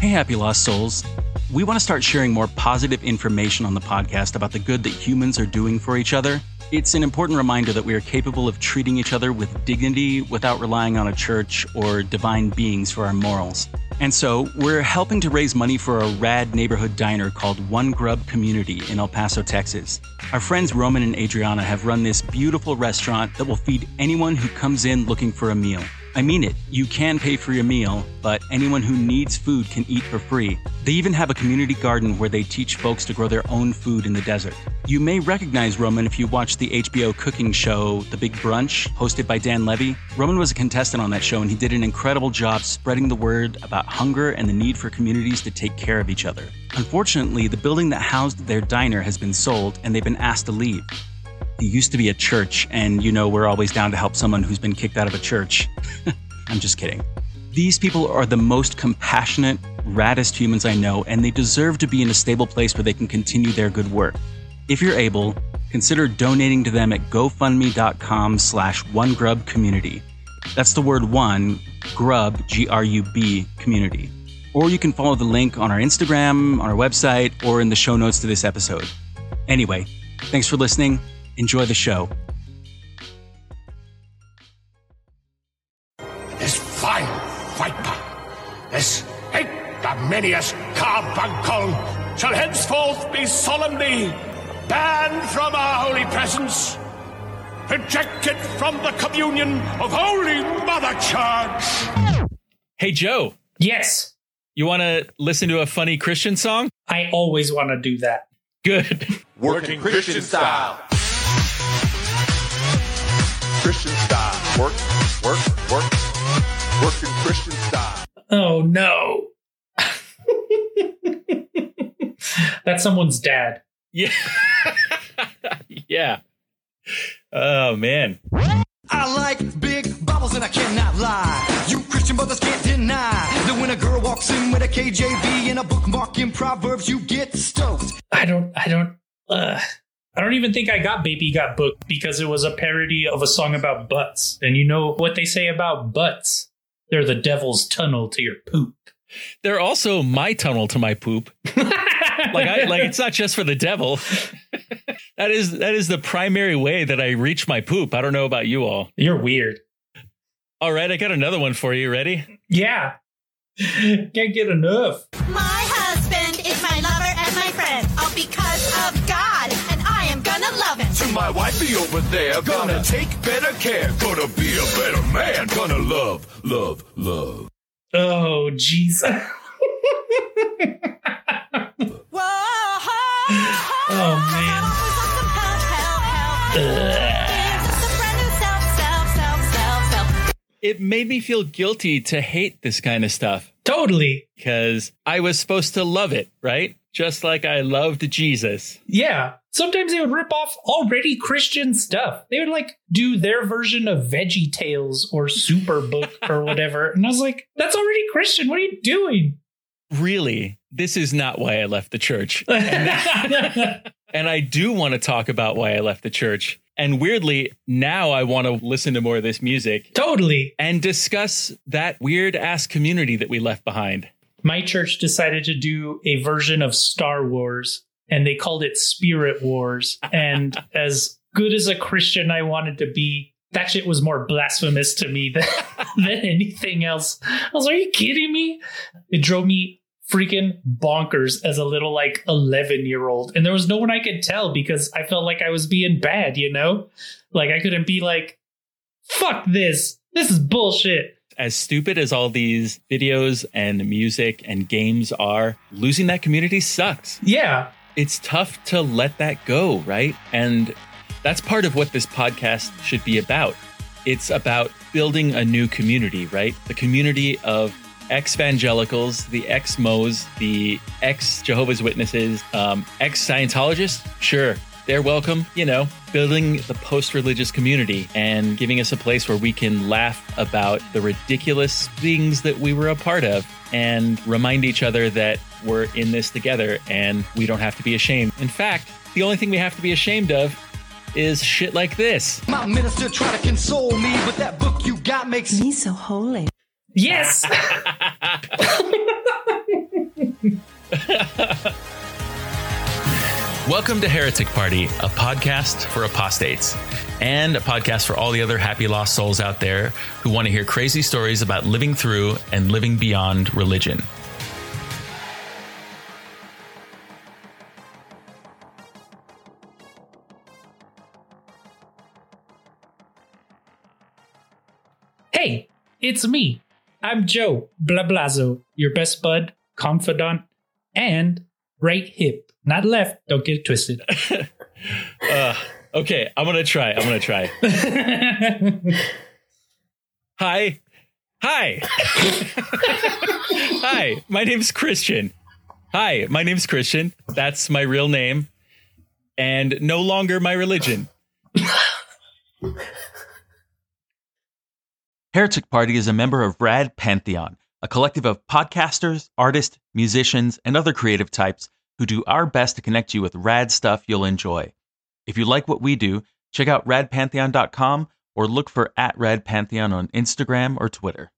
Hey, happy lost souls. We want to start sharing more positive information on the podcast about the good that humans are doing for each other. It's an important reminder that we are capable of treating each other with dignity without relying on a church or divine beings for our morals. And so we're helping to raise money for a rad neighborhood diner called One Grub Community in El Paso, Texas. Our friends Roman and Adriana have run this beautiful restaurant that will feed anyone who comes in looking for a meal. I mean it, you can pay for your meal, but anyone who needs food can eat for free. They even have a community garden where they teach folks to grow their own food in the desert. You may recognize Roman if you watch the HBO cooking show, The Big Brunch, hosted by Dan Levy. Roman was a contestant on that show, and he did an incredible job spreading the word about hunger and the need for communities to take care of each other. Unfortunately, the building that housed their diner has been sold, and they've been asked to leave. It used to be a church, and you know we're always down to help someone who's been kicked out of a church. I'm just kidding. These people are the most compassionate, raddest humans I know, and they deserve to be in a stable place where they can continue their good work. If you're able, consider donating to them at GoFundMe.com/OneGrubCommunity. That's the word one, grub, G-R-U-B, community. Or you can follow the link on our Instagram, on our website, or in the show notes to this episode. Anyway, thanks for listening. Enjoy the show. This vile viper, this ignominious carbuncle, shall henceforth be solemnly banned from our holy presence, rejected from the communion of Holy Mother Church. Hey, Joe. Yes. You want to listen to a funny Christian song? I always want to do that. Good. Working Christian style. Christian style. Work. Working Christian style. Oh, no. That's someone's dad. Yeah. Yeah. Oh, man. I like big bubbles and I cannot lie. You Christian brothers can't deny that when a girl walks in with a KJV and a bookmark in Proverbs, you get stoked. I don't even think I got Baby Got Booked because it was a parody of a song about butts. And you know what they say about butts? They're the devil's tunnel to your poop. They're also my tunnel to my poop. Like it's not just for the devil. That is the primary way that I reach my poop. I don't know about you all. You're weird. All right, I got another one for you. Ready? Yeah. Can't get enough. My husband is my lover and my friend. All because of God. To my wifey over there, gonna take better care, gonna be a better man, gonna love. Oh, Jesus. Oh, man. It made me feel guilty to hate this kind of stuff. Totally. Because I was supposed to love it, right? Just like I loved Jesus. Yeah. Sometimes they would rip off already Christian stuff. They would like do their version of Veggie Tales or Superbook or whatever. And I was like, that's already Christian. What are you doing? Really? This is not why I left the church. And I do want to talk about why I left the church. And weirdly, now I want to listen to more of this music. Totally. And discuss that weird ass community that we left behind. My church decided to do a version of Star Wars, and they called it Spirit Wars. And as good as a Christian I wanted to be, that shit was more blasphemous to me than anything else. I was like, are you kidding me? It drove me freaking bonkers as a little, like, 11-year-old. And there was no one I could tell because I felt like I was being bad, you know? Like, I couldn't be like, fuck this. This is bullshit. As stupid as all these videos and music and games are, losing that community sucks. Yeah. It's tough to let that go, right? And that's part of what this podcast should be about. It's about building a new community, right? The community of ex-evangelicals, the ex-Mos, the ex-Jehovah's Witnesses, ex-Scientologists. Sure, they're welcome, you know. Building the post-religious community and giving us a place where we can laugh about the ridiculous things that we were a part of and remind each other that we're in this together and we don't have to be ashamed. In fact, the only thing we have to be ashamed of is shit like this. My minister tried to console me, but that book you got makes me so holy. Yes! Welcome to Heretic Party, a podcast for apostates and a podcast for all the other happy lost souls out there who want to hear crazy stories about living through and living beyond religion. Hey, it's me. I'm Joe Blablazo, your best bud, confidant, and right hip. Not left. Don't get it twisted. Okay, I'm going to try. Hi. Hi, my name's Christian. That's my real name and no longer my religion. Heretic Party is a member of Rad Pantheon, a collective of podcasters, artists, musicians, and other creative types who do our best to connect you with rad stuff you'll enjoy. If you like what we do, check out radpantheon.com or look for @radpantheon on Instagram or Twitter.